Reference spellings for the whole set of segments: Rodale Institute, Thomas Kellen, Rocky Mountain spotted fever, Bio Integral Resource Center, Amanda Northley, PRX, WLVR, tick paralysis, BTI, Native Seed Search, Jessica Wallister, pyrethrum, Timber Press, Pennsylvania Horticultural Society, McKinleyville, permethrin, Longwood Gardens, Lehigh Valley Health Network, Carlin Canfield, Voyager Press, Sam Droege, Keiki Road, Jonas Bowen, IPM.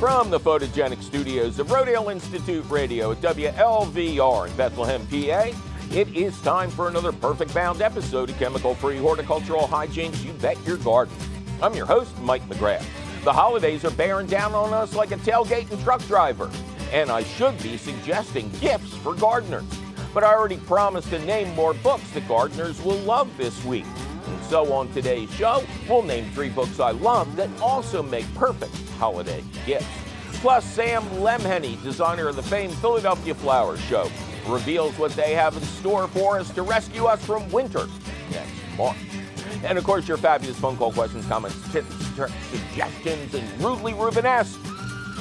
From the photogenic studios of Rodale Institute Radio at WLVR in Bethlehem, PA, it is time for another Perfect Bound episode of chemical-free horticultural hijinks you bet your garden. I'm your host, Mike McGrath. The holidays are bearing down on us like a tailgating truck driver, and I should be suggesting gifts for gardeners. But I already promised to name more books that gardeners will love this week. And so on today's show, we'll name three books I love that also make perfect holiday gifts. Plus, Sam Lemheney, designer of the famed Philadelphia Flower Show, reveals what they have in store for us to rescue us from winter next March. And of course, your fabulous phone call questions, comments, tips, suggestions, and rudely Rubenesque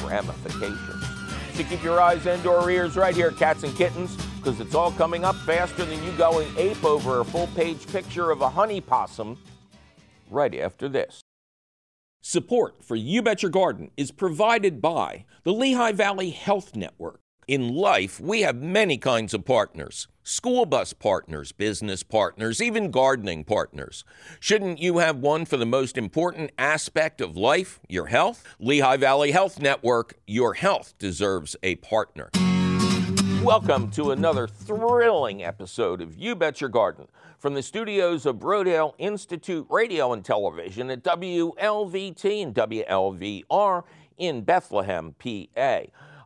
ramifications. So keep your eyes and or ears right here, cats and kittens, because it's all coming up faster than you going ape over a full-page picture of a honey possum right after this. Support for You Bet Your Garden is provided by the Lehigh Valley Health Network. In life, we have many kinds of partners. School bus partners, business partners, even gardening partners. Shouldn't you have one for the most important aspect of life, your health? Lehigh Valley Health Network, your health deserves a partner. Welcome to another thrilling episode of You Bet Your Garden from the studios of Rodale Institute Radio and Television at WLVT and WLVR in Bethlehem, PA.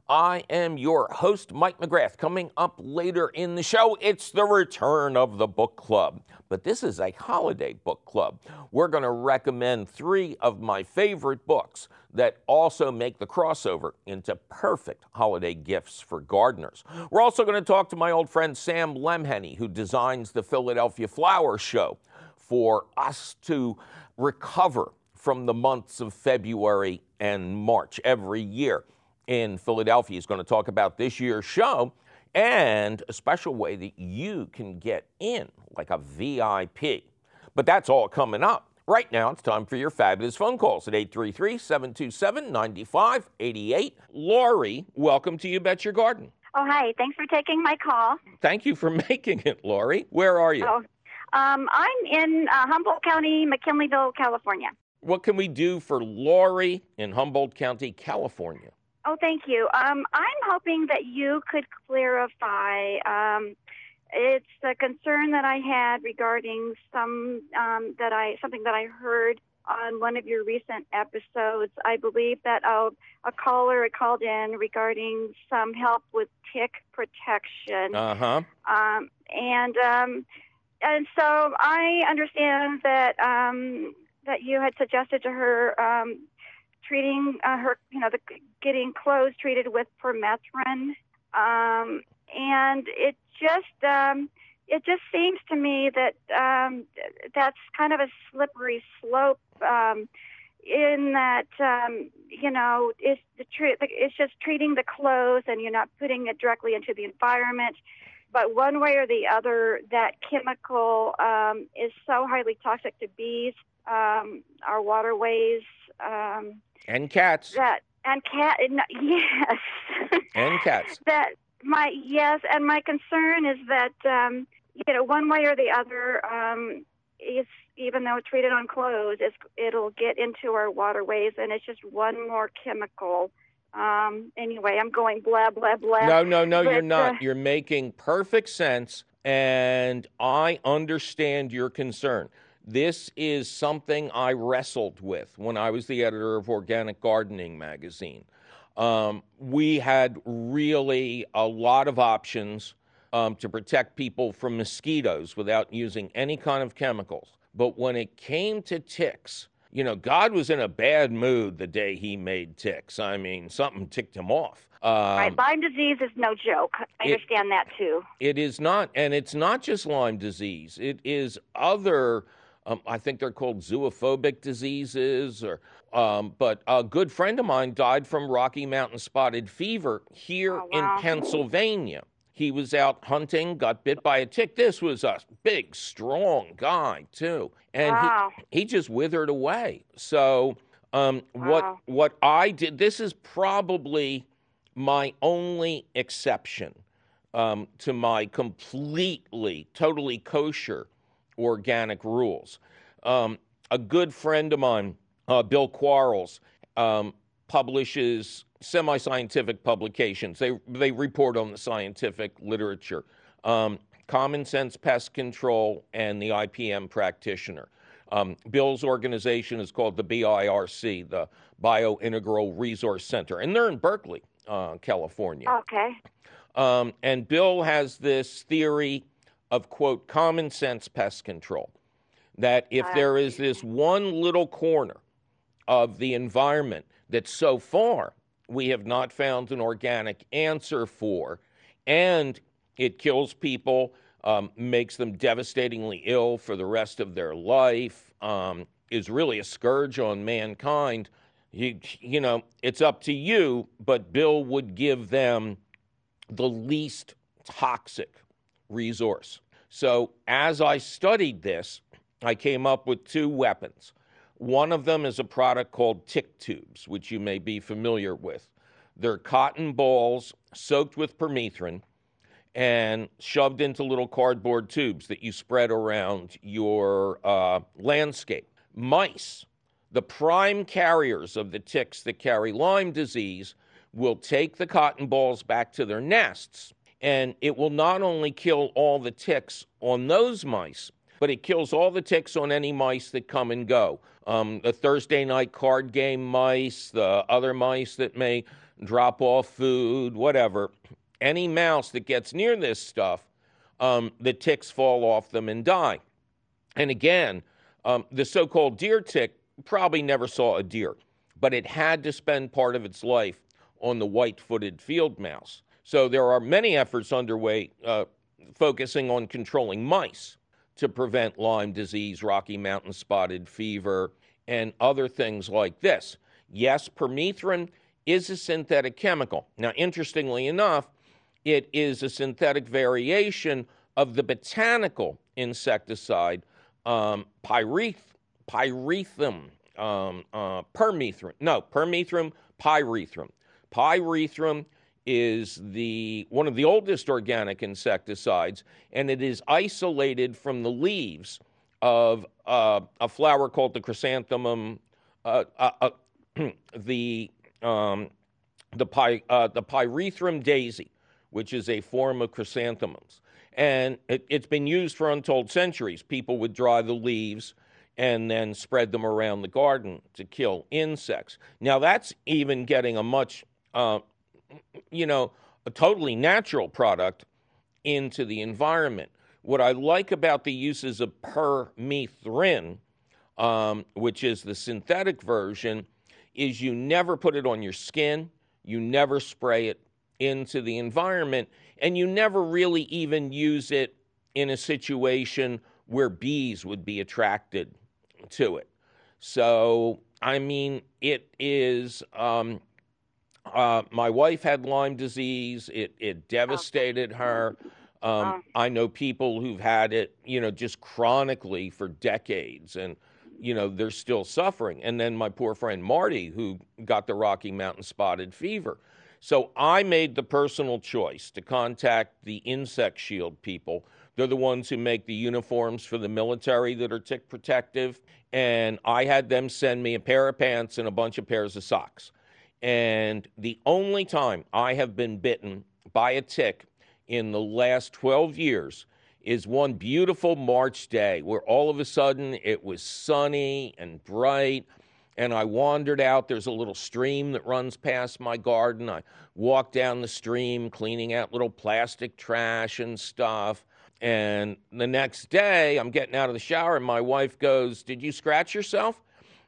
I am your host, Mike McGrath. Coming up later in the show, it's the return of the book club. But this is a holiday book club. We're going to recommend three of my favorite books that also make the crossover into perfect holiday gifts for gardeners. We're also going to talk to my old friend Sam Lemheney, who designs the Philadelphia Flower Show, for us to recover from the months of February and March every year in Philadelphia. He's going to talk about this year's show and a special way that you can get in, like a VIP. But that's all coming up. Right now, it's time for your fabulous phone calls at 833-727-9588. Lori, welcome to You Bet Your Garden. Oh, hi. Thanks for taking my call. Thank you for making it, Lori. Where are you? Oh, I'm in Humboldt County, McKinleyville, California. What can we do for Lori in Humboldt County, California? Oh, thank you. I'm hoping that you could clarify. It's a concern that I had regarding something that I heard on one of your recent episodes. I believe that a caller called in regarding some help with tick protection. Uh-huh. And so I understand that you had suggested to her treating her, getting clothes treated with permethrin, and it just seems to me that that's kind of a slippery slope. In that, it's just treating the clothes, and you're not putting it directly into the environment. But one way or the other, that chemical is so highly toxic to bees, our waterways, and cats. And cats. My concern is that one way or the other, even though it's treated on clothes, it'll get into our waterways, and it's just one more chemical. Anyway, I'm going blah blah blah. No, you're not. You're making perfect sense, and I understand your concern. This is something I wrestled with when I was the editor of Organic Gardening magazine. We had really a lot of options to protect people from mosquitoes without using any kind of chemicals. But when it came to ticks, God was in a bad mood the day he made ticks. I mean, something ticked him off. Right, Lyme disease is no joke. I understand that too. It is not, and it's not just Lyme disease. It is other... I think they're called zoophobic diseases. But a good friend of mine died from Rocky Mountain spotted fever here in Pennsylvania. He was out hunting, got bit by a tick. This was a big, strong guy, too. And he just withered away. So what I did, this is probably my only exception to my totally kosher organic rules. A good friend of mine, Bill Quarles, publishes semi-scientific publications. They report on the scientific literature, Common Sense Pest Control, and the IPM Practitioner. Bill's organization is called the BIRC, the Bio Integral Resource Center, and they're in Berkeley, California. Okay. And Bill has this theory of, quote, common sense pest control, that if there is this one little corner of the environment that so far we have not found an organic answer for, and it kills people, makes them devastatingly ill for the rest of their life, is really a scourge on mankind, you know, it's up to you, but Bill would give them the least toxic resource. So as I studied this, I came up with two weapons. One of them is a product called tick tubes, which you may be familiar with. They're cotton balls soaked with permethrin and shoved into little cardboard tubes that you spread around your landscape. Mice, the prime carriers of the ticks that carry Lyme disease, will take the cotton balls back to their nests, and it will not only kill all the ticks on those mice, but it kills all the ticks on any mice that come and go. The Thursday night card game mice, the other mice that may drop off food, whatever. Any mouse that gets near this stuff, the ticks fall off them and die. And again, the so-called deer tick probably never saw a deer, but it had to spend part of its life on the white-footed field mouse. So there are many efforts underway focusing on controlling mice to prevent Lyme disease, Rocky Mountain spotted fever, and other things like this. Yes, permethrin is a synthetic chemical. Now, interestingly enough, it is a synthetic variation of the botanical insecticide permethrin pyrethrum. Pyrethrum is one of the oldest organic insecticides, and it is isolated from the leaves of a flower called the chrysanthemum, the pyrethrum daisy, which is a form of chrysanthemums. And it's been used for untold centuries. People would dry the leaves and then spread them around the garden to kill insects. Now, that's even getting a much a totally natural product into the environment. What I like about the uses of permethrin, which is the synthetic version, is you never put it on your skin, you never spray it into the environment, and you never really even use it in a situation where bees would be attracted to it. So, I mean, it is... my wife had Lyme disease. It devastated her. I know people who've had it, just chronically for decades, and, they're still suffering. And then my poor friend Marty, who got the Rocky Mountain spotted fever. So I made the personal choice to contact the Insect Shield people. They're the ones who make the uniforms for the military that are tick protective. And I had them send me a pair of pants and a bunch of pairs of socks. And the only time I have been bitten by a tick in the last 12 years is one beautiful March day where all of a sudden it was sunny and bright, and I wandered out. There's a little stream that runs past my garden. I walked down the stream cleaning out little plastic trash and stuff. And the next day I'm getting out of the shower and my wife goes, "Did you scratch yourself?"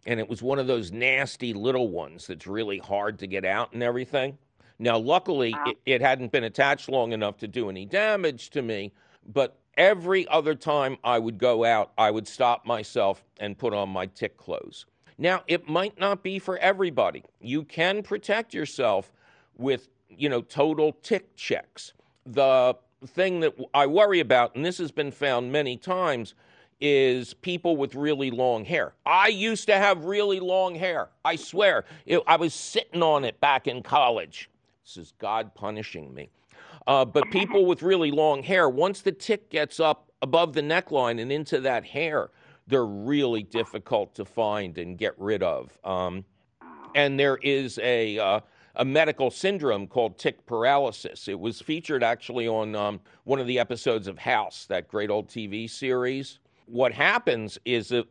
And it was one of those nasty little ones that's really hard to get out and everything. Now, luckily, it hadn't been attached long enough to do any damage to me, but every other time I would go out, I would stop myself and put on my tick clothes. Now, it might not be for everybody. You can protect yourself with, total tick checks. The thing that I worry about, and this has been found many times, is people with really long hair. I used to have really long hair. I swear. I was sitting on it back in college. This is God punishing me. But people with really long hair, once the tick gets up above the neckline and into that hair, they're really difficult to find and get rid of. And there is a medical syndrome called tick paralysis. It was featured actually on one of the episodes of House, that great old TV series. What happens is a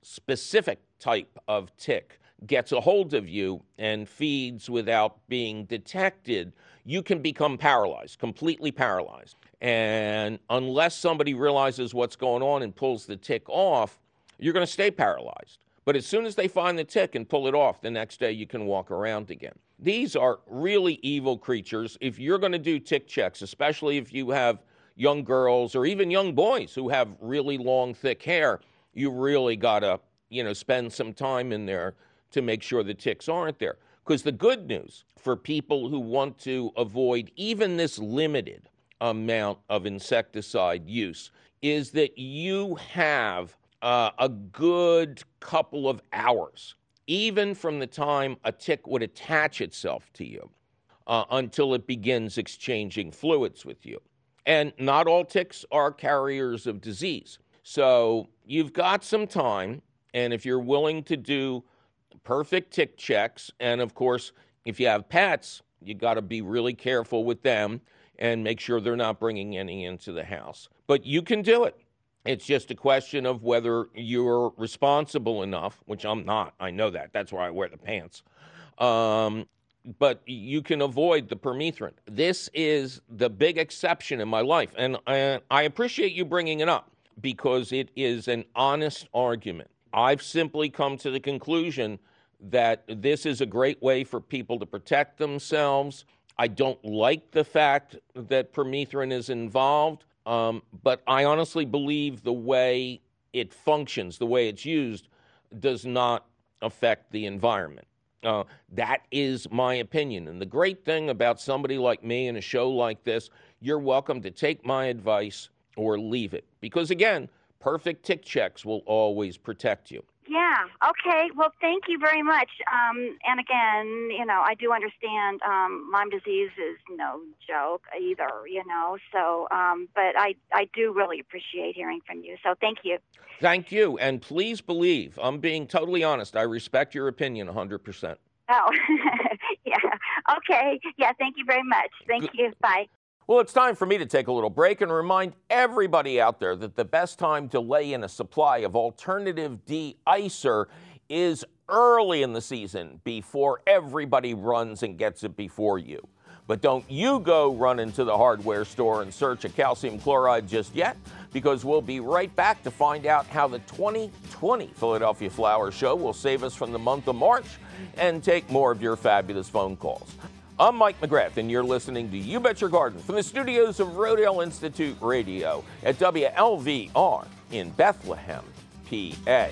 specific type of tick gets a hold of you and feeds without being detected. You can become paralyzed, completely paralyzed. And unless somebody realizes what's going on and pulls the tick off, you're going to stay paralyzed. But as soon as they find the tick and pull it off, the next day you can walk around again. These are really evil creatures. If you're going to do tick checks, especially if you have young girls or even young boys who have really long, thick hair, you really got to, spend some time in there to make sure the ticks aren't there. Because the good news for people who want to avoid even this limited amount of insecticide use is that you have a good couple of hours, even from the time a tick would attach itself to you, until it begins exchanging fluids with you. And not all ticks are carriers of disease. So you've got some time, and if you're willing to do perfect tick checks, and of course, if you have pets, you got to be really careful with them and make sure they're not bringing any into the house. But you can do it. It's just a question of whether you're responsible enough, which I'm not. I know that. That's why I wear the pants. But you can avoid the permethrin. This is the big exception in my life, and I appreciate you bringing it up because it is an honest argument. I've simply come to the conclusion that this is a great way for people to protect themselves. I don't like the fact that permethrin is involved, but I honestly believe the way it functions, the way it's used, does not affect the environment. That is my opinion. And the great thing about somebody like me in a show like this, you're welcome to take my advice or leave it. Because, again, perfect tick checks will always protect you. Yeah, okay. Well, thank you very much. And again, I do understand Lyme disease is no joke either, So, but I do really appreciate hearing from you. So thank you. Thank you. And please believe, I'm being totally honest, I respect your opinion 100%. Oh, yeah. Okay. Yeah, thank you very much. Thank you. Bye. Well, it's time for me to take a little break and remind everybody out there that the best time to lay in a supply of alternative de-icer is early in the season before everybody runs and gets it before you. But don't you go run into the hardware store and search a calcium chloride just yet, because we'll be right back to find out how the 2020 Philadelphia Flower Show will save us from the month of March and take more of your fabulous phone calls. I'm Mike McGrath, and you're listening to You Bet Your Garden from the studios of Rodale Institute Radio at WLVR in Bethlehem, PA.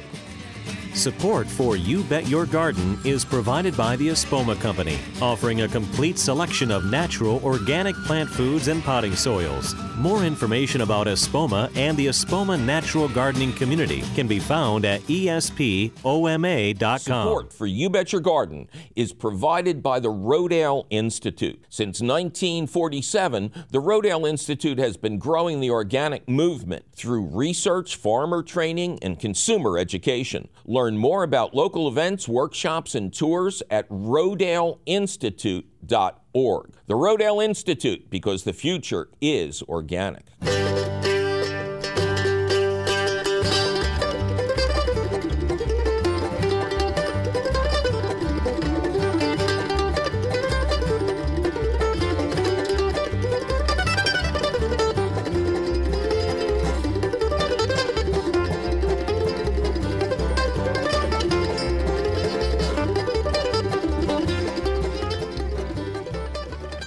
Support for You Bet Your Garden is provided by the Espoma Company, offering a complete selection of natural organic plant foods and potting soils. More information about Espoma and the Espoma Natural Gardening Community can be found at espoma.com. Support for You Bet Your Garden is provided by the Rodale Institute. Since 1947, the Rodale Institute has been growing the organic movement through research, farmer training, and consumer education. Learn more about local events, workshops, and tours at rodaleinstitute.org. The Rodale Institute, because the future is organic.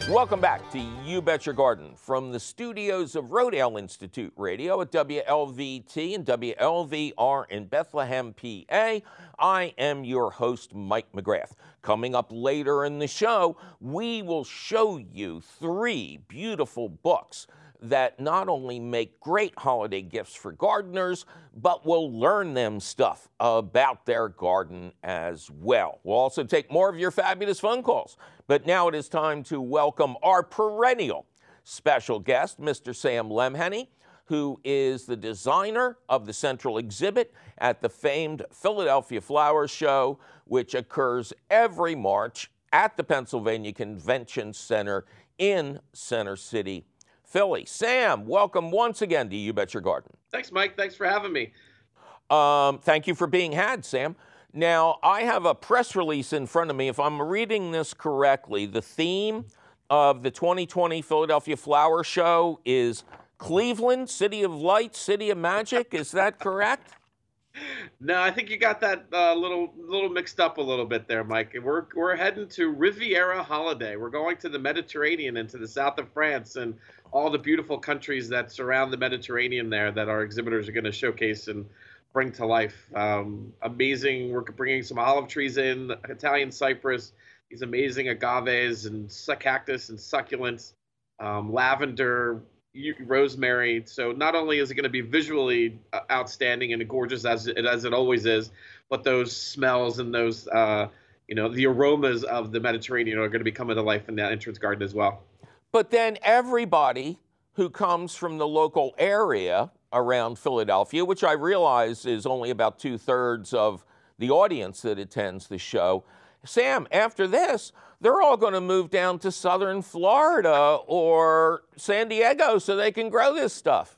Welcome back to You Bet Your Garden from the studios of Rodale Institute Radio at WLVT and WLVR in Bethlehem, PA. I am your host, Mike McGrath. Coming up later in the show, we will show you three beautiful books that not only make great holiday gifts for gardeners, but will learn them stuff about their garden as well. We'll also take more of your fabulous phone calls. But now it is time to welcome our perennial special guest, Mr. Sam Lemheney, who is the designer of the central exhibit at the famed Philadelphia Flower Show, which occurs every March at the Pennsylvania Convention Center in Center City, Philly. Sam, welcome once again to You Bet Your Garden. Thanks, Mike. Thanks for having me. Thank you for being had, Sam. Now, I have a press release in front of me. If I'm reading this correctly, the theme of the 2020 Philadelphia Flower Show is Cleveland, City of Light, City of Magic. Is that correct? No, I think you got that little mixed up a little bit there, Mike. We're heading to Riviera Holiday. We're going to the Mediterranean and to the south of France and all the beautiful countries that surround the Mediterranean there that our exhibitors are going to showcase and bring to life. Amazing. We're bringing some olive trees in, Italian cypress, these amazing agaves and cactus and succulents, lavender, rosemary. So not only is it going to be visually outstanding and gorgeous as it always is, but those smells and those the aromas of the Mediterranean are going to be coming to life in that entrance garden as well. But then everybody who comes from the local area around Philadelphia, which I realize is only about 2/3 of the audience that attends the show, Sam, after this, they're all going to move down to southern Florida or San Diego so they can grow this stuff.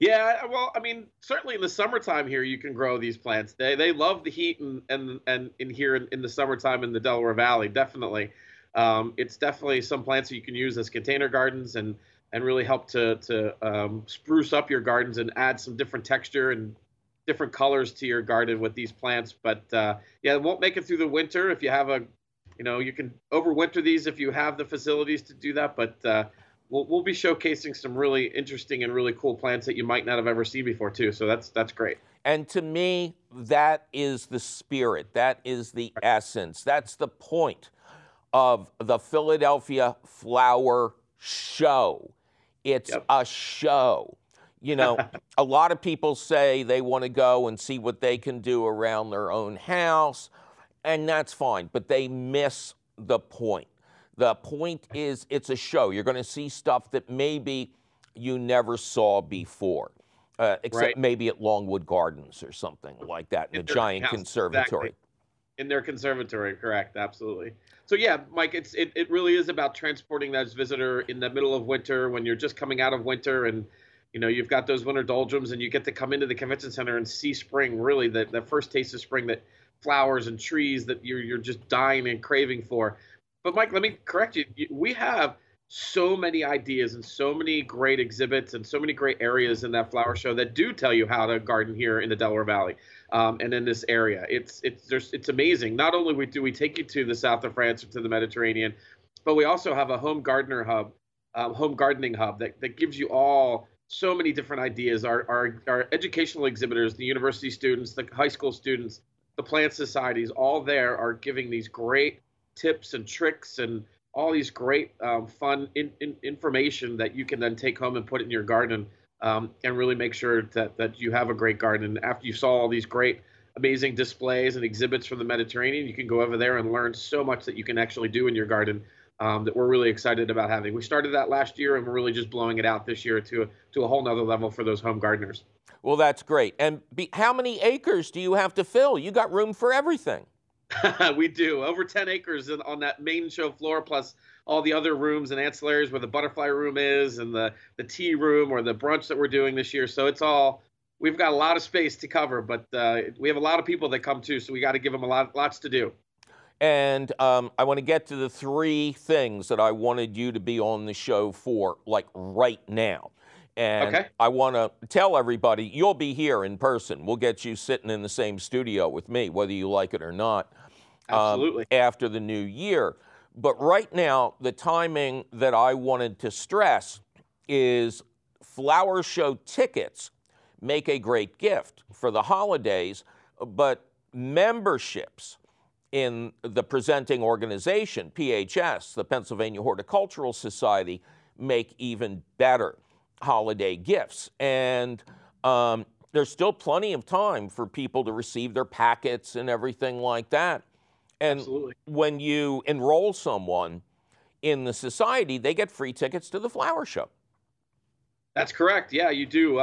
Yeah, well, I mean, certainly in the summertime here, you can grow these plants. They love the heat and in here in the summertime in the Delaware Valley, definitely. It's definitely some plants that you can use as container gardens and really help to spruce up your gardens and add some different texture and different colors to your garden with these plants. But yeah, it won't make it through the winter if you have a, you can overwinter these if you have the facilities to do that, but we'll be showcasing some really interesting and really cool plants that you might not have ever seen before too, so that's great. And to me, that is the spirit, that is the essence, that's the point of the Philadelphia Flower Show. It's a show. A lot of people say they want to go and see what they can do around their own house, and that's fine, but they miss the point. The point is it's a show. You're going to see stuff that maybe you never saw before, except maybe at Longwood Gardens or something like that, in a giant conservatory. Exactly. In their conservatory, correct, absolutely. So yeah, Mike, it really is about transporting that visitor in the middle of winter when you're just coming out of winter and you've got those winter doldrums and you get to come into the convention center and see spring, really, the first taste of spring, that flowers and trees that you're just dying and craving for. But Mike, let me correct you. We have so many ideas and so many great exhibits and so many great areas in that flower show that do tell you how to garden here in the Delaware Valley and in this area. It's amazing. Not only do we take you to the south of France or to the Mediterranean, but we also have a home gardening hub that gives you all so many different ideas. Our educational exhibitors, the university students, the high school students, the plant societies, all there are giving these great tips and tricks and all these great fun information that you can then take home and put in your garden and really make sure that you have a great garden. And after you saw all these great, amazing displays and exhibits from the Mediterranean, you can go over there and learn so much that you can actually do in your garden that we're really excited about having. We started that last year and we're really just blowing it out this year to a whole nother level for those home gardeners. Well, that's great. And how many acres do you have to fill? You got room for everything. We do. Over 10 acres on that main show floor, plus all the other rooms and ancillaries where the butterfly room is and the tea room or the brunch that we're doing this year. So we've got a lot of space to cover, but we have a lot of people that come too, so we got to give them lots to do. And I want to get to the three things that I wanted you to be on the show for, like right now. And okay. I want to tell everybody, you'll be here in person. We'll get you sitting in the same studio with me, whether you like it or not, absolutely, after the new year. But right now, the timing that I wanted to stress is flower show tickets make a great gift for the holidays, but memberships in the presenting organization, PHS, the Pennsylvania Horticultural Society, make even better holiday gifts. And there's still plenty of time for people to receive their packets and everything like that. And absolutely, when you enroll someone in the society, they get free tickets to the flower show. That's correct. Yeah, you do.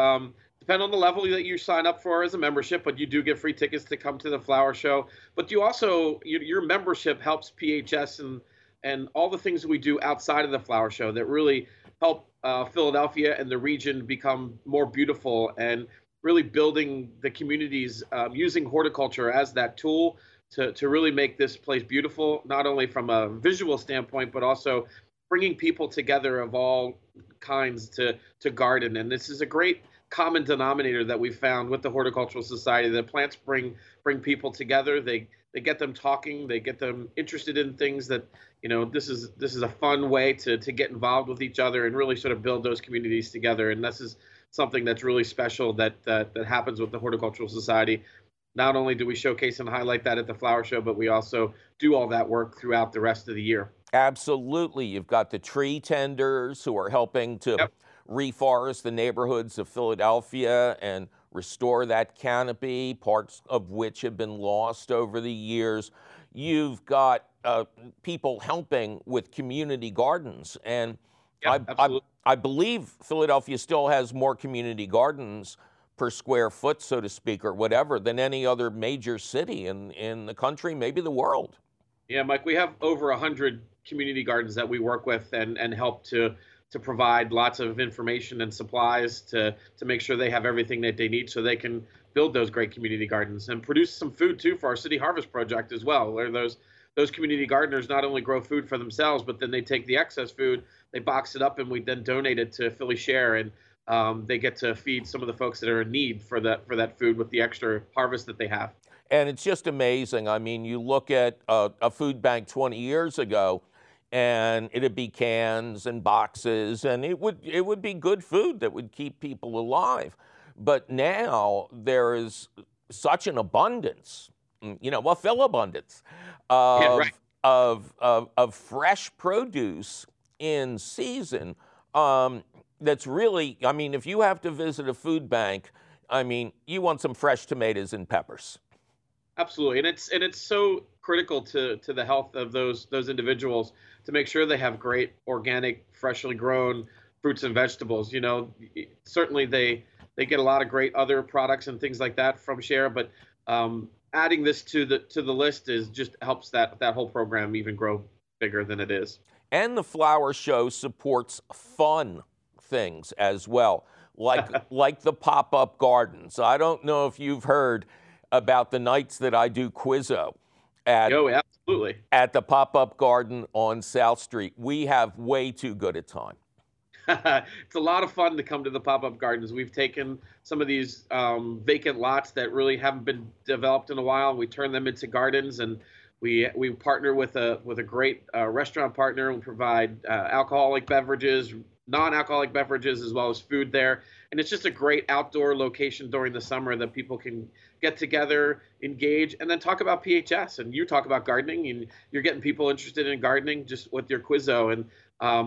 depend on the level that you sign up for as a membership, but you do get free tickets to come to the flower show. But you also, your membership helps PHS and all the things that we do outside of the flower show that really help Philadelphia and the region become more beautiful, and really building the communities using horticulture as that tool to really make this place beautiful, not only from a visual standpoint, but also bringing people together of all kinds to garden. And this is a great common denominator that we found with the Horticultural Society. The plants bring people together. They get them talking. They get them interested in things that, this is a fun way to get involved with each other and really sort of build those communities together. And this is something that's really special that happens with the Horticultural Society. Not only do we showcase and highlight that at the flower show, but we also do all that work throughout the rest of the year. Absolutely. You've got the tree tenders who are helping to reforest the neighborhoods of Philadelphia and restore that canopy, parts of which have been lost over the years. You've got people helping with community gardens. And I believe Philadelphia still has more community gardens per square foot, so to speak, or whatever, than any other major city in the country, maybe the world. Yeah, Mike, we have over 100 community gardens that we work with and help to provide lots of information and supplies to make sure they have everything that they need so they can build those great community gardens and produce some food, too, for our City Harvest Project as well, where those community gardeners not only grow food for themselves, but then they take the excess food, they box it up, and we then donate it to Philly Share, and they get to feed some of the folks that are in need for that food with the extra harvest that they have. And it's just amazing. I mean, you look at a food bank 20 years ago, and it'd be cans and boxes, and it would be good food that would keep people alive. But now there is such an abundance, a filabundance of fresh produce in season. That's really, if you have to visit a food bank, you want some fresh tomatoes and peppers. Absolutely, and it's so critical to the health of those individuals to make sure they have great organic, freshly grown fruits and vegetables. Certainly they get a lot of great other products and things like that from Share, but adding this to the list helps that whole program even grow bigger than it is. And the flower show supports fun things as well, like the pop-up gardens. I don't know if you've heard about the nights that I do Quizzo at the pop-up garden on South Street. We have way too good a time. It's a lot of fun to come to the pop-up gardens. We've taken some of these vacant lots that really haven't been developed in a while, and we turn them into gardens, and we partner with a great restaurant partner and provide alcoholic beverages, non-alcoholic beverages, as well as food there. And it's just a great outdoor location during the summer that people can get together, engage, and then talk about PHS. And you talk about gardening, and you're getting people interested in gardening just with your Quizzo. And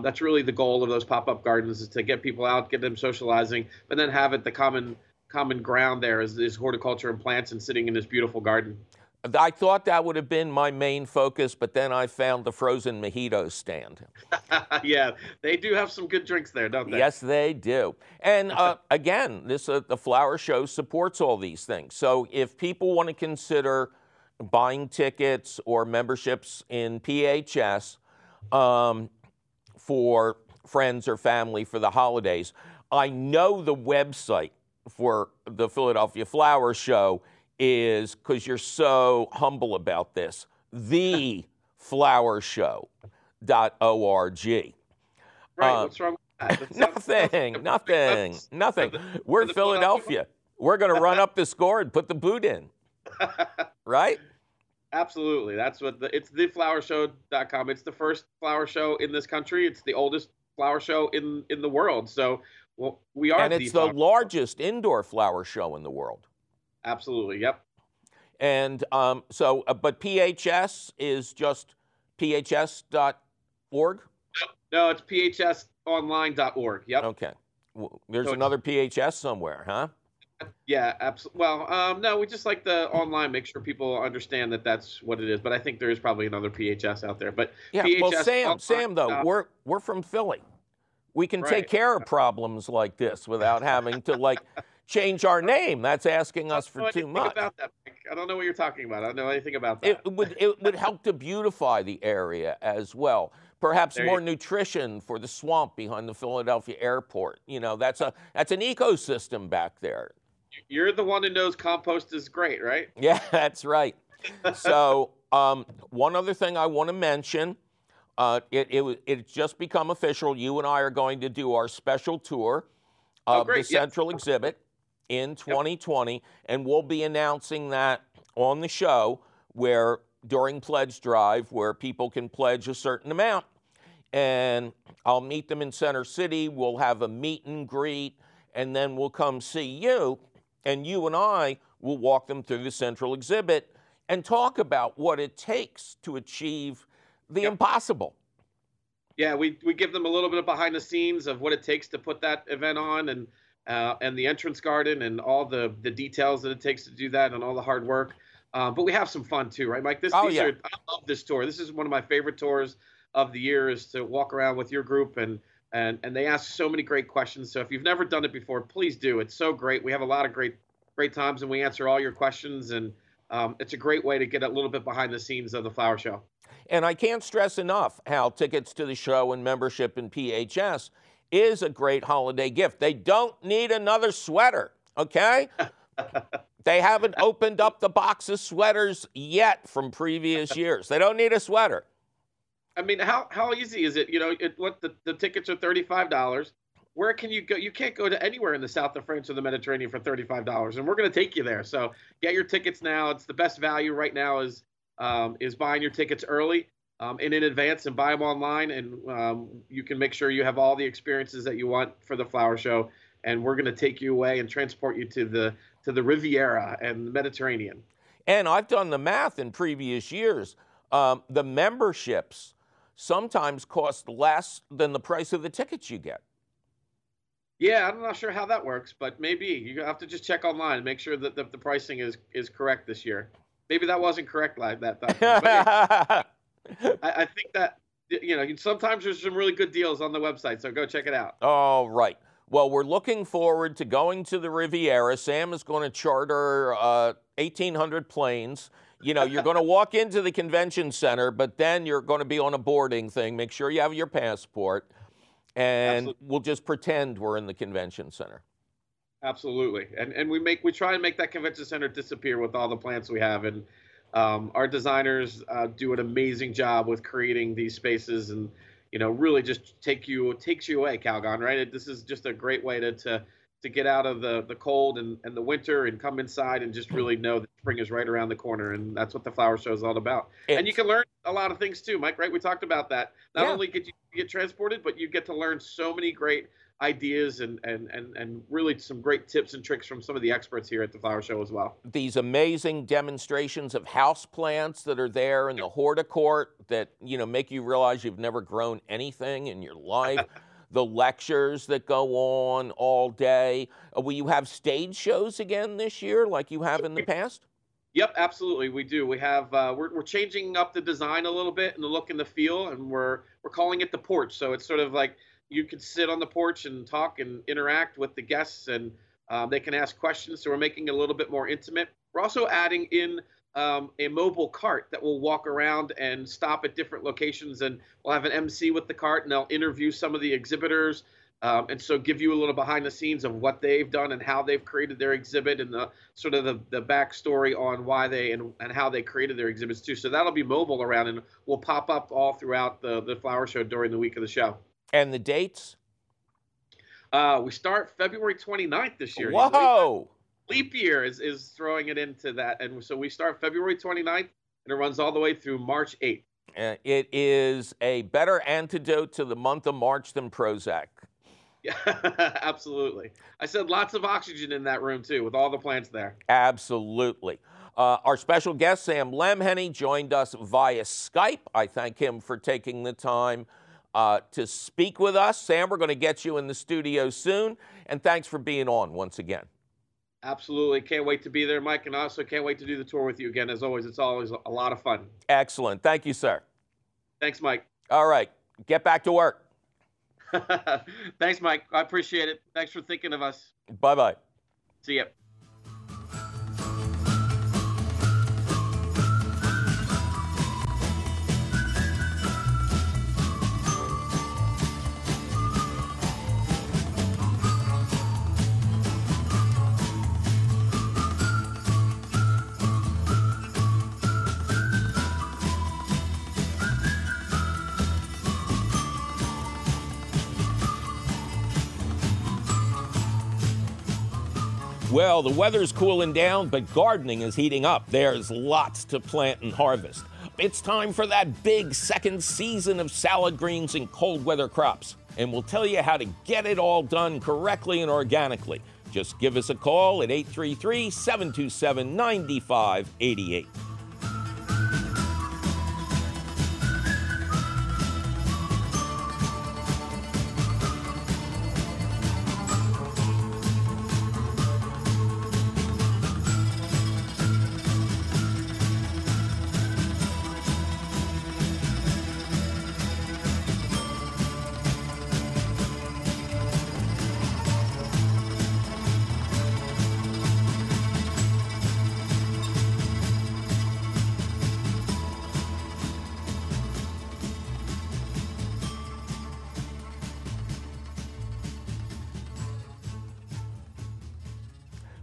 that's really the goal of those pop-up gardens, is to get people out, get them socializing, but then have it the common ground there is horticulture and plants and sitting in this beautiful garden. I thought that would have been my main focus, but then I found the frozen mojito stand. Yeah, they do have some good drinks there, don't they? Yes, they do. And again, the flower show supports all these things. So if people want to consider buying tickets or memberships in PHS for friends or family for the holidays, I know the website for the Philadelphia Flower Show is, because you're so humble about this, theflowershow.org. Right, what's wrong with that? Nothing. We're Philadelphia. We're going to run up the score and put the boot in. Right? Absolutely. That's what it's theflowershow.com. It's the first flower show in this country. It's the oldest flower show in the world. So, we are. And it's the largest indoor flower show in the world. Absolutely, yep. And but PHS is just phs.org? No, it's phsonline.org, yep. Okay. Well, there's another PHS somewhere, huh? Yeah, absolutely. Well, no, we just like the online, make sure people understand that that's what it is. But I think there is probably another PHS out there. But yeah, PHS, well, Sam, though, we're from Philly. We can take care of problems like this without having to, change our name. That's asking us for too much. About that. I don't know what you're talking about. I don't know anything about that. It would help to beautify the area as well. Perhaps more nutrition for the swamp behind the Philadelphia airport. You know, that's an ecosystem back there. You're the one who knows compost is great, right? Yeah, that's right. So one other thing I want to mention, it's just become official. You and I are going to do our special tour of the Central Exhibit in 2020, and we'll be announcing that on the show where during Pledge Drive, where people can pledge a certain amount. And I'll meet them in Center City. We'll have a meet and greet, and then we'll come see you, and you and I will walk them through the Central Exhibit and talk about what it takes to achieve the impossible. Yeah, we give them a little bit of behind the scenes of what it takes to put that event on, and the entrance garden and all the details that it takes to do that and all the hard work. But we have some fun too, right, Mike? I love this tour. This is one of my favorite tours of the year, is to walk around with your group, and they ask so many great questions. So if you've never done it before, please do. It's so great. We have a lot of great times, and we answer all your questions, and it's a great way to get a little bit behind the scenes of the flower show. And I can't stress enough how tickets to the show and membership in PHS is a great holiday gift. They don't need another sweater, okay? They haven't opened up the box of sweaters yet from previous years. They don't need a sweater. I mean, how easy is it? You know, the tickets are $35. Where can you go? You can't go to anywhere in the south of France or the Mediterranean for $35, and we're going to take you there. So get your tickets now. It's the best value right now is buying your tickets early and in advance, and buy them online, and you can make sure you have all the experiences that you want for the flower show. And we're going to take you away and transport you to the Riviera and the Mediterranean. And I've done the math in previous years. The memberships sometimes cost less than the price of the tickets you get. Yeah, I'm not sure how that works, but maybe you have to just check online and make sure that the pricing is correct this year. Maybe that wasn't correct like that. But yeah, I think that, you know, sometimes there's some really good deals on the website, so go check it out. All right. Well, we're looking forward to going to the Riviera. Sam is going to charter 1,800 planes. You know, you're going to walk into the convention center, but then you're going to be on a boarding thing. Make sure you have your passport. And absolutely, we'll just pretend we're in the convention center. Absolutely, and we try and make that convention center disappear with all the plants we have, and our designers do an amazing job with creating these spaces, and you know, really just takes you away, Calgon. Right? This is just a great way to get out of the cold and the winter and come inside and just really know that spring is right around the corner, and that's what the flower show is all about. And you can learn a lot of things too, Mike, right? We talked about that. Not only could you get transported, but you get to learn so many great ideas and really some great tips and tricks from some of the experts here at the flower show as well. These amazing demonstrations of house plants that are there in the horticourt that, you know, make you realize you've never grown anything in your life. The lectures that go on all day. Will you have stage shows again this year like you have in the past? Yep, absolutely, we do. We have we're changing up the design a little bit and the look and the feel, and we're calling it the porch. So it's sort of like you could sit on the porch and talk and interact with the guests, and they can ask questions. So we're making it a little bit more intimate. We're also adding in a mobile cart that will walk around and stop at different locations, and we'll have an MC with the cart, and they'll interview some of the exhibitors, and so give you a little behind the scenes of what they've done and how they've created their exhibit, and the sort of the backstory on why they and how they created their exhibits too. So that'll be mobile around, and will pop up all throughout the flower show during the week of the show. And the dates? We start February 29th this year. Whoa! Leap year is throwing it into that. And so we start February 29th, and it runs all the way through March 8th. It is a better antidote to the month of March than Prozac. Yeah, absolutely. I said lots of oxygen in that room, too, with all the plants there. Absolutely. Our special guest, Sam Lemheney, joined us via Skype. I thank him for taking the time to speak with us. Sam, we're going to get you in the studio soon. And thanks for being on once again. Absolutely. Can't wait to be there, Mike, and also can't wait to do the tour with you again. As always, it's always a lot of fun. Excellent. Thank you, sir. Thanks, Mike. All right. Get back to work. Thanks, Mike. I appreciate it. Thanks for thinking of us. Bye-bye. See ya. Well, the weather's cooling down, but gardening is heating up. There's lots to plant and harvest. It's time for that big second season of salad greens and cold weather crops. And we'll tell you how to get it all done correctly and organically. Just give us a call at 833-727-9588.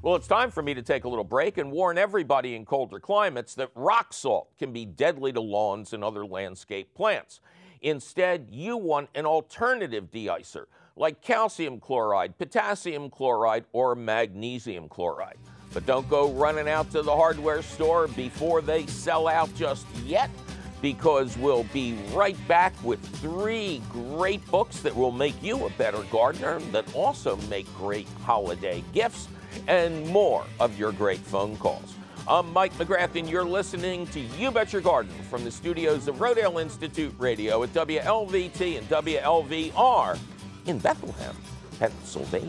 Well, it's time for me to take a little break and warn everybody in colder climates that rock salt can be deadly to lawns and other landscape plants. Instead, you want an alternative de-icer, like calcium chloride, potassium chloride, or magnesium chloride. But don't go running out to the hardware store before they sell out just yet, because we'll be right back with three great books that will make you a better gardener, that also make great holiday gifts, and more of your great phone calls. I'm Mike McGrath, and you're listening to You Bet Your Garden from the studios of Rodale Institute Radio at WLVT and WLVR in Bethlehem, Pennsylvania.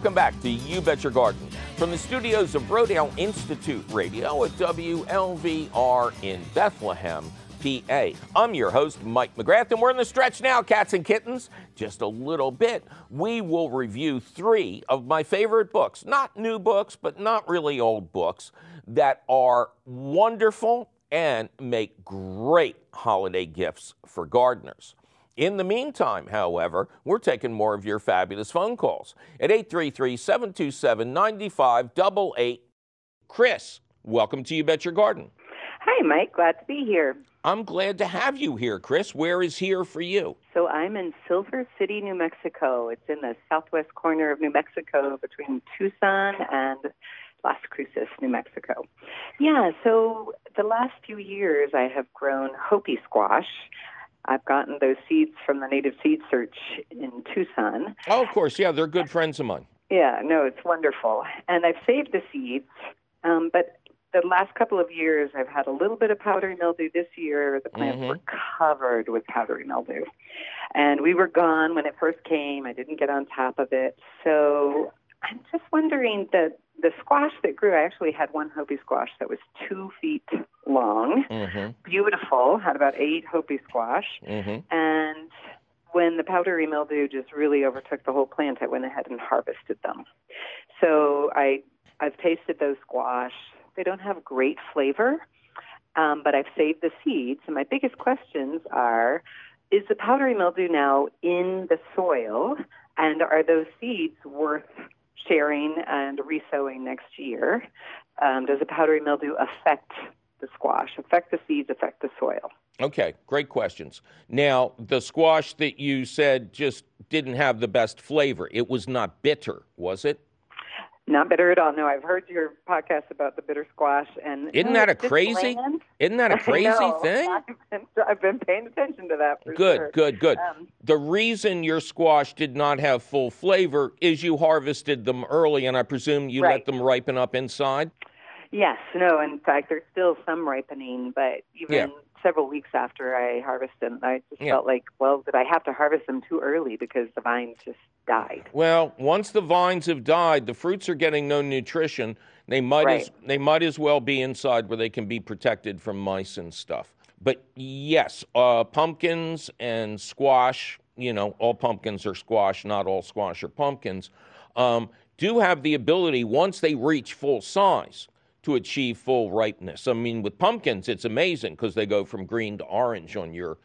Welcome back to You Bet Your Garden from the studios of Rodale Institute Radio at WLVR in Bethlehem, PA. I'm your host, Mike McGrath, and we're in the stretch now, cats and kittens. Just a little bit, we will review three of my favorite books, not new books, but not really old books, that are wonderful and make great holiday gifts for gardeners. In the meantime, however, we're taking more of your fabulous phone calls at 833-727-9588. Chris, welcome to You Bet Your Garden. Hi, Mike. Glad to be here. I'm glad to have you here, Chris. Where is here for you? So I'm in Silver City, New Mexico. It's in the southwest corner of New Mexico between Tucson and Las Cruces, New Mexico. Yeah, so the last few years I have grown Hopi squash. I've gotten those seeds from the Native Seed Search in Tucson. Oh, of course. Yeah, they're good friends of mine. Yeah, no, it's wonderful. And I've saved the seeds, but the last couple of years I've had a little bit of powdery mildew. This year the plants were covered with powdery mildew. And we were gone when it first came. I didn't get on top of it. So I'm just wondering that the squash that grew, I actually had one Hopi squash that was 2 feet long, beautiful, had about 8 Hopi squash, and when the powdery mildew just really overtook the whole plant, I went ahead and harvested them. So I've tasted those squash. They don't have great flavor, but I've saved the seeds, and my biggest questions are, is the powdery mildew now in the soil, and are those seeds worth sharing and resowing next year? Does the powdery mildew affect the squash, affect the seeds, affect the soil? Okay, great questions. Now, the squash that you said just didn't have the best flavor. It was not bitter, was it? Not bitter at all. No, I've heard your podcast about the bitter squash, and isn't that a crazy thing? I've been paying attention to that. Good, sure. The reason your squash did not have full flavor is you harvested them early, and I presume you let them ripen up inside. Yes. No. In fact, there's still some ripening, but even several weeks after I harvested them, I just felt like, well, did I have to harvest them too early because the vines just died? Well, once the vines have died, the fruits are getting no nutrition. They might as well be inside where they can be protected from mice and stuff. But yes, pumpkins and squash, you know, all pumpkins are squash, not all squash are pumpkins, do have the ability, once they reach full size, to achieve full ripeness. I mean, with pumpkins, it's amazing because they go from green to orange on your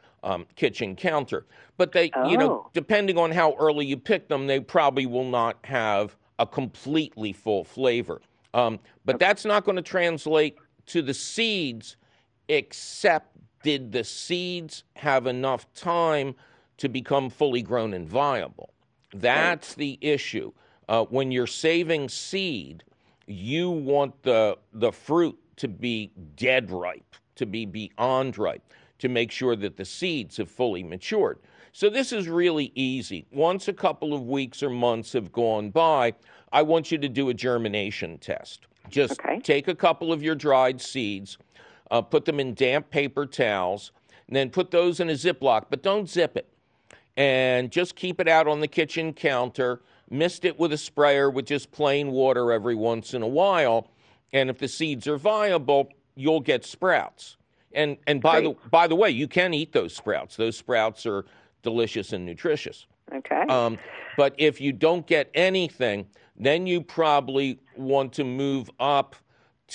kitchen counter. But they, you know, depending on how early you pick them, they probably will not have a completely full flavor. But that's not going to translate to the seeds, except did the seeds have enough time to become fully grown and viable? That's the issue. When you're saving seed, you want the fruit to be dead ripe, to be beyond ripe, to make sure that the seeds have fully matured. So this is really easy. Once a couple of weeks or months have gone by, I want you to do a germination test. Just take a couple of your dried seeds, put them in damp paper towels, and then put those in a Ziploc, but don't zip it. And just keep it out on the kitchen counter. Mist it with a sprayer with just plain water every once in a while, and if the seeds are viable, you'll get sprouts. And by the way, you can eat those sprouts. Those sprouts are delicious and nutritious. Okay. But if you don't get anything, then you probably want to move up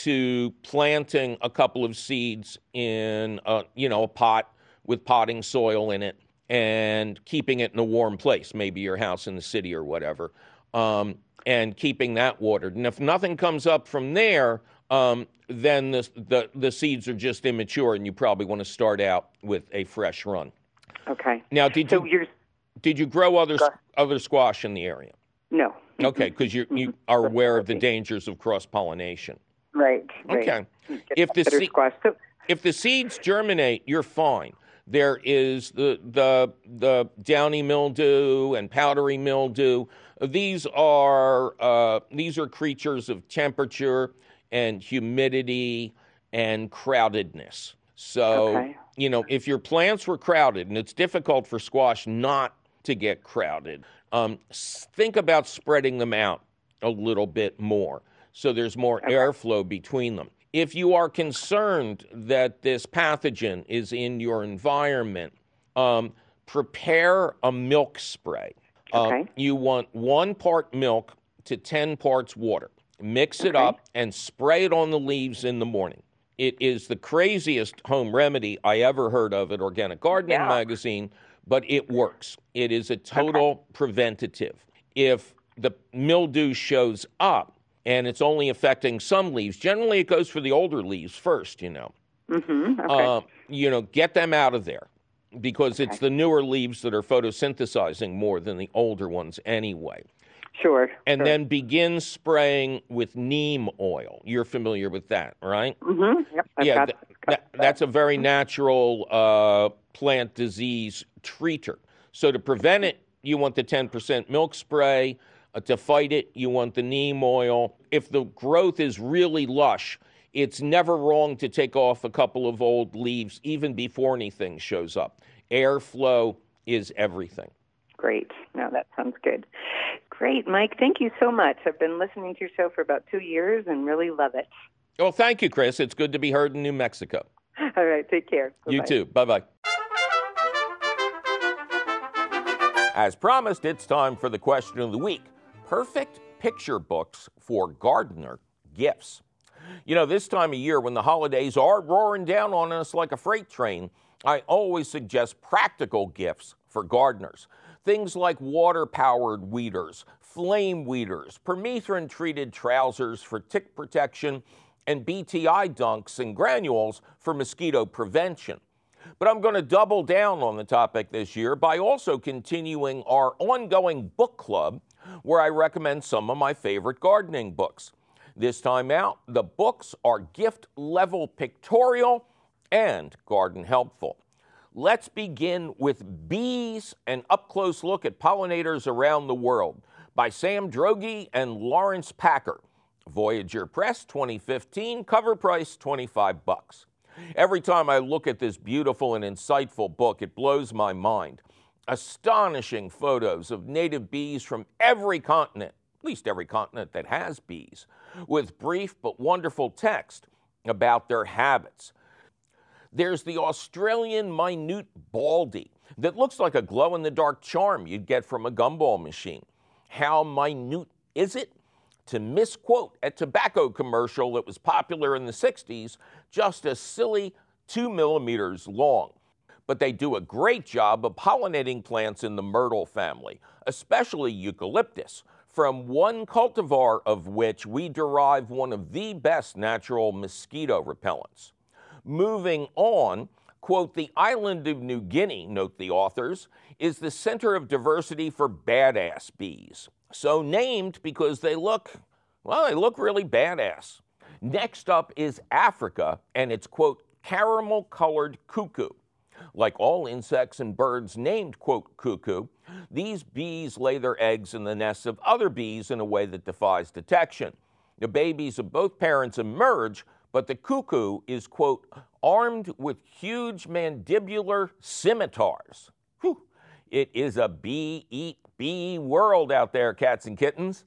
to planting a couple of seeds in a pot with potting soil in it, and keeping it in a warm place, maybe your house in the city or whatever, and keeping that watered. And if nothing comes up from there, then the seeds are just immature, and you probably want to start out with a fresh run. Okay. Now, did you grow other squash in the area? No. Okay, because you are aware of the dangers of cross-pollination. Right. Okay. If the seeds germinate, you're fine. There is the downy mildew and powdery mildew. These are creatures of temperature and humidity and crowdedness. So, if your plants were crowded, and it's difficult for squash not to get crowded, think about spreading them out a little bit more so there's more airflow between them. If you are concerned that this pathogen is in your environment, prepare a milk spray. You want 1 part milk to 10 parts water. Mix it up and spray it on the leaves in the morning. It is the craziest home remedy I ever heard of at Organic Gardening magazine, but it works. It is a total preventative. If the mildew shows up, and it's only affecting some leaves. Generally, it goes for the older leaves first, you know. Mm-hmm. Okay. Get them out of there because it's the newer leaves that are photosynthesizing more than the older ones anyway. Sure. And then begin spraying with neem oil. You're familiar with that, right? Mm-hmm. Yep. That's a very natural plant disease treater. So to prevent it, you want the 10% milk spray. To fight it, you want the neem oil. If the growth is really lush, it's never wrong to take off a couple of old leaves even before anything shows up. Airflow is everything. Great. No, that sounds good. Great, Mike. Thank you so much. I've been listening to your show for about 2 years and really love it. Well, thank you, Chris. It's good to be heard in New Mexico. All right. Take care. Bye-bye. You too. Bye-bye. As promised, it's time for the question of the week. Perfect picture books for gardener gifts. You know, this time of year when the holidays are roaring down on us like a freight train, I always suggest practical gifts for gardeners. Things like water-powered weeders, flame weeders, permethrin-treated trousers for tick protection, and BTI dunks and granules for mosquito prevention. But I'm going to double down on the topic this year by also continuing our ongoing book club, where I recommend some of my favorite gardening books. This time out, the books are gift-level pictorial and garden helpful. Let's begin with Bees, an up-close look at pollinators around the world by Sam Droege and Lawrence Packer. Voyager Press, 2015, cover price $25. Every time I look at this beautiful and insightful book, it blows my mind. Astonishing photos of native bees from every continent, at least every continent that has bees, with brief but wonderful text about their habits. There's the Australian minute baldy that looks like a glow-in-the-dark charm you'd get from a gumball machine. How minute is it? To misquote a tobacco commercial that was popular in the 60s, just a silly 2 millimeters long. But they do a great job of pollinating plants in the myrtle family, especially eucalyptus, from one cultivar of which we derive one of the best natural mosquito repellents. Moving on, quote, the island of New Guinea, note the authors, is the center of diversity for badass bees. So named because they look, well, they look really badass. Next up is Africa and its, quote, caramel-colored cuckoo. Like all insects and birds named, quote, cuckoo, these bees lay their eggs in the nests of other bees in a way that defies detection. The babies of both parents emerge, but the cuckoo is, quote, armed with huge mandibular scimitars. Whew. It is a bee-eat-bee world out there, cats and kittens.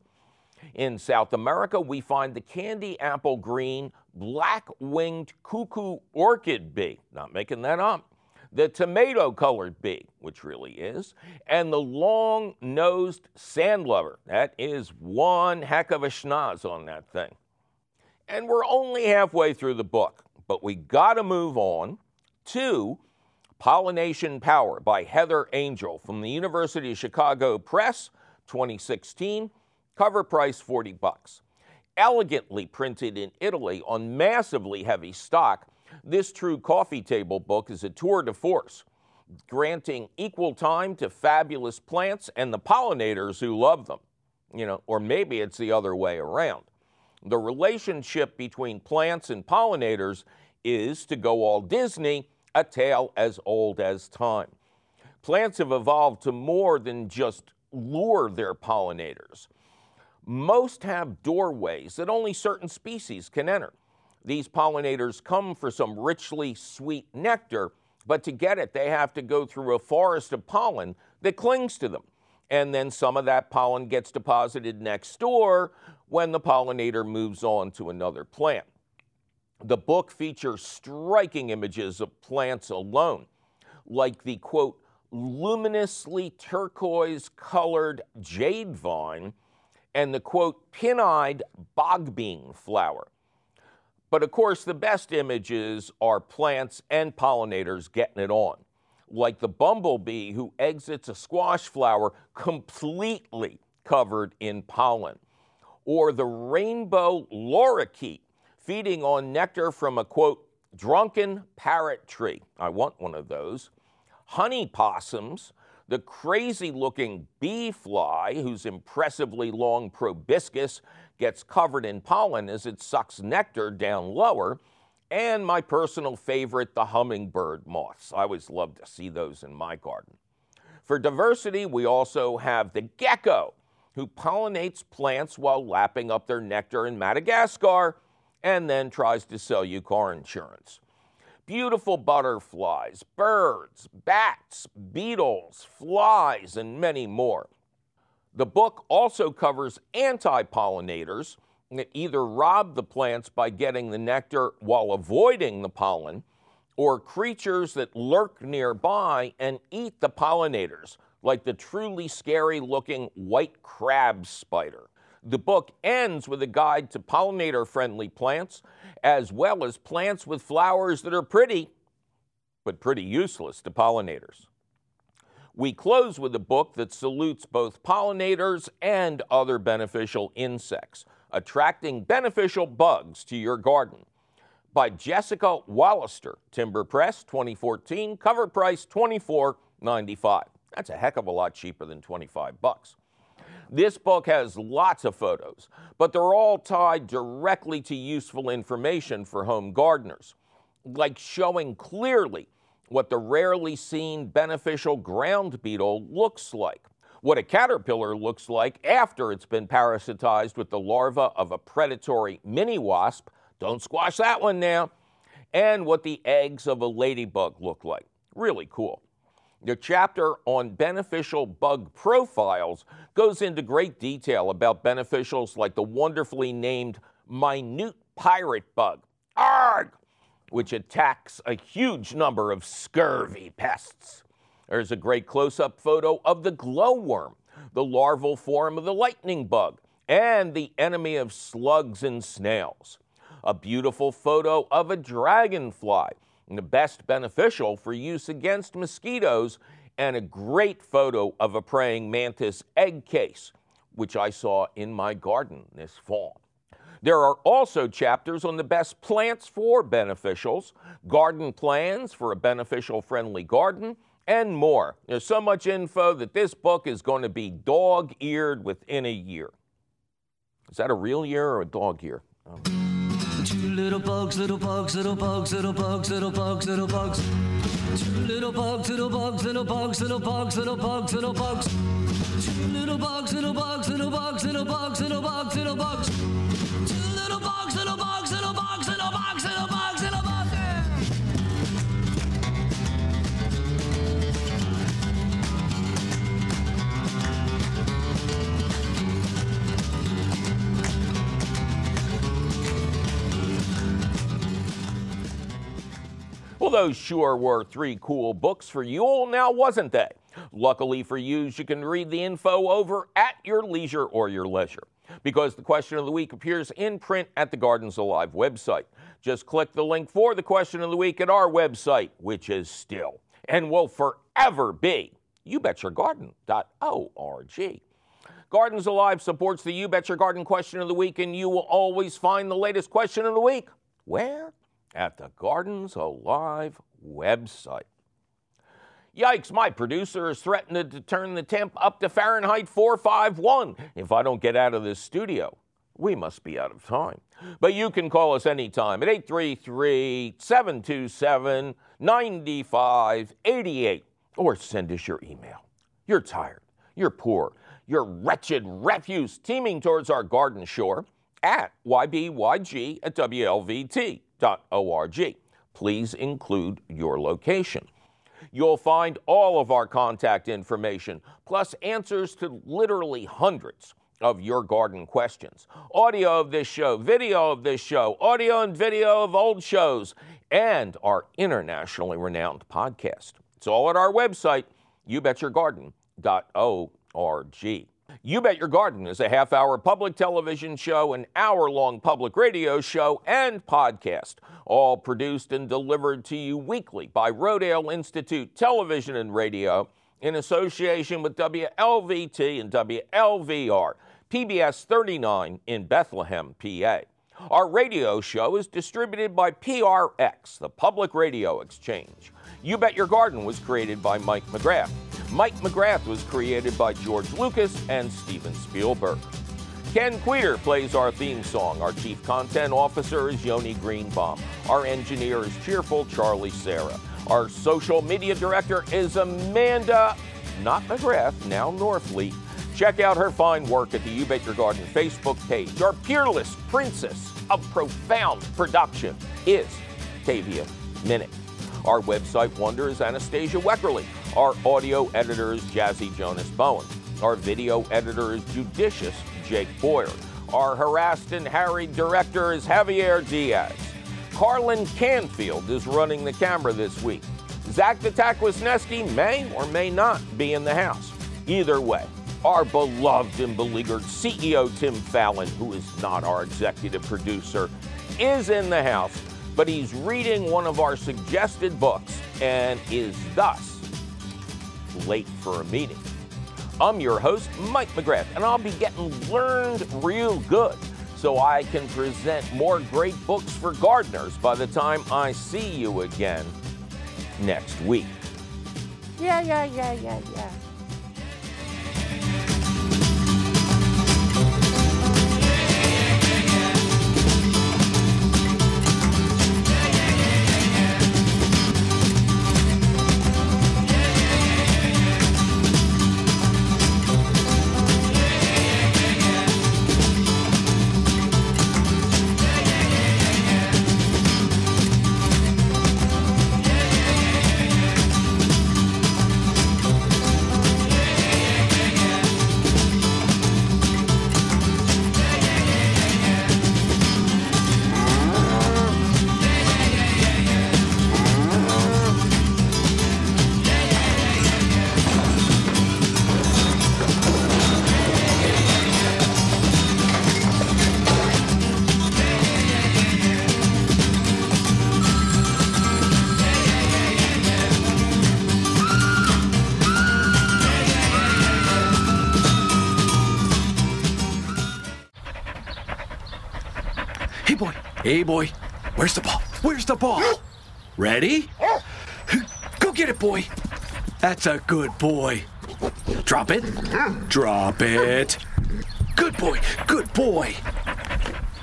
In South America, we find the candy apple green black-winged cuckoo orchid bee, not making that up, the tomato-colored bee, which really is, and the long-nosed sandlover. That is one heck of a schnoz on that thing. And we're only halfway through the book, but we gotta move on to Pollination Power by Heather Angel from the University of Chicago Press, 2016, cover price $40. Elegantly printed in Italy on massively heavy stock, this true coffee table book is a tour de force, granting equal time to fabulous plants and the pollinators who love them. You know, or maybe it's the other way around. The relationship between plants and pollinators is, to go all Disney, a tale as old as time. Plants have evolved to more than just lure their pollinators. Most have doorways that only certain species can enter. These pollinators come for some richly sweet nectar, but to get it, they have to go through a forest of pollen that clings to them. And then some of that pollen gets deposited next door when the pollinator moves on to another plant. The book features striking images of plants alone, like the, quote, luminously turquoise-colored jade vine and the, quote, pin-eyed bogbean flower. But, of course, the best images are plants and pollinators getting it on, like the bumblebee who exits a squash flower completely covered in pollen, or the rainbow lorikeet feeding on nectar from a, quote, drunken parrot tree. I want one of those. Honey possums, the crazy-looking bee fly whose impressively long proboscis gets covered in pollen as it sucks nectar down lower, and my personal favorite, the hummingbird moths. I always love to see those in my garden. For diversity, we also have the gecko, who pollinates plants while lapping up their nectar in Madagascar, and then tries to sell you car insurance. Beautiful butterflies, birds, bats, beetles, flies, and many more. The book also covers anti-pollinators that either rob the plants by getting the nectar while avoiding the pollen, or creatures that lurk nearby and eat the pollinators, like the truly scary-looking white crab spider. The book ends with a guide to pollinator-friendly plants, as well as plants with flowers that are pretty, but pretty useless to pollinators. We close with a book that salutes both pollinators and other beneficial insects, attracting beneficial bugs to your garden. by Jessica Wallister. Timber Press, 2014, cover price $24.95. That's a heck of a lot cheaper than $25. This book has lots of photos, but they're all tied directly to useful information for home gardeners, like showing clearly what the rarely seen beneficial ground beetle looks like, what a caterpillar looks like after it's been parasitized with the larva of a predatory mini wasp, don't squash that one now, and what the eggs of a ladybug look like. Really cool. The chapter on beneficial bug profiles goes into great detail about beneficials like the wonderfully named minute pirate bug, ARG, which attacks a huge number of scurvy pests. There's a great close-up photo of the glowworm, the larval form of the lightning bug, and the enemy of slugs and snails. A beautiful photo of a dragonfly, the best beneficial for use against mosquitoes, and a great photo of a praying mantis egg case, which I saw in my garden this fall. There are also chapters on the best plants for beneficials, garden plans for a beneficial-friendly garden, and more. There's so much info that this book is going to be dog-eared within a year. Is that a real year or a dog year? Oh. Two little bugs, little bugs, little bugs, little bugs, little bugs, little bugs. Two little bugs, little bugs, little bugs, little bugs, little bugs, little bugs. Two little bugs, little bugs, little bugs, little bugs, little bugs, little bugs. Two little bugs, little bugs, little bugs, little bugs, little bugs, little bugs. Well, those sure were three cool books for Yule, now wasn't they? Luckily for you, you can read the info over at your leisure or your leisure, because the question of the week appears in print at the Gardens Alive website. Just click the link for the question of the week at our website, which is still and will forever be youbetyourgarden.org. Gardens Alive supports the You Bet Your Garden question of the week, and you will always find the latest question of the week. Where? At the Gardens Alive website. Yikes, my producer has threatened to turn the temp up to Fahrenheit 451 if I don't get out of this studio. We must be out of time. But you can call us anytime at 833-727-9588 or send us your email. You're tired, you're poor, you're wretched refuse teeming towards our garden shore at YBYG@WLVT. .org. Please include your location. You'll find all of our contact information, plus answers to literally hundreds of your garden questions, audio of this show, video of this show, audio and video of old shows, and our internationally renowned podcast. It's all at our website, youbetyourgarden.org. You Bet Your Garden is a half-hour public television show, an hour-long public radio show, and podcast, all produced and delivered to you weekly by Rodale Institute Television and Radio in association with WLVT and WLVR, PBS 39 in Bethlehem, PA. Our radio show is distributed by PRX, the Public Radio Exchange. You Bet Your Garden was created by Mike McGrath. Mike McGrath was created by George Lucas and Steven Spielberg. Ken Queer plays our theme song. Our chief content officer is Yoni Greenbaum. Our engineer is cheerful Charlie Sarah. Our social media director is Amanda, not McGrath, now Northley. Check out her fine work at the You Bet Your Garden Facebook page. Our peerless princess of profound production is Tavia Minnick. Our website wonder is Anastasia Weckerly. Our audio editor is Jazzy Jonas Bowen. Our video editor is judicious Jake Boyer. Our harassed and harried director is Javier Diaz. Carlin Canfield is running the camera this week. Zach the Tack-Wisneski may or may not be in the house. Either way, our beloved and beleaguered CEO Tim Fallon, who is not our executive producer, is in the house, but he's reading one of our suggested books and is thus late for a meeting. I'm your host, Mike McGrath, and I'll be getting learned real good. so I can present more great books for gardeners by the time I see you again next week. Yeah. Hey, boy. Where's the ball? Where's the ball? Ready? Go get it, boy. That's a good boy. Drop it. Drop it. Good boy. Good boy.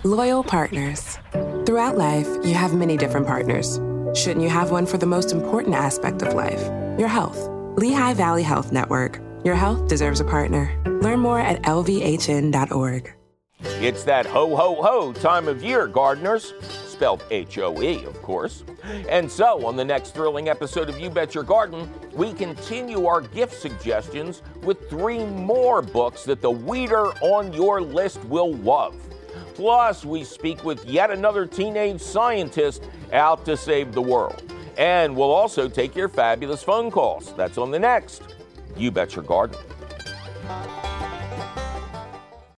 Loyal partners. Throughout life, you have many different partners. Shouldn't you have one for the most important aspect of life? Your health. Lehigh Valley Health Network. Your health deserves a partner. Learn more at lvhn.org. It's that ho-ho-ho time of year, gardeners. Spelled H-O-E, of course. And so, on the next thrilling episode of You Bet Your Garden, we continue our gift suggestions with 3 more books that the weeder on your list will love. Plus, we speak with yet another teenage scientist out to save the world. And we'll also take your fabulous phone calls. That's on the next You Bet Your Garden.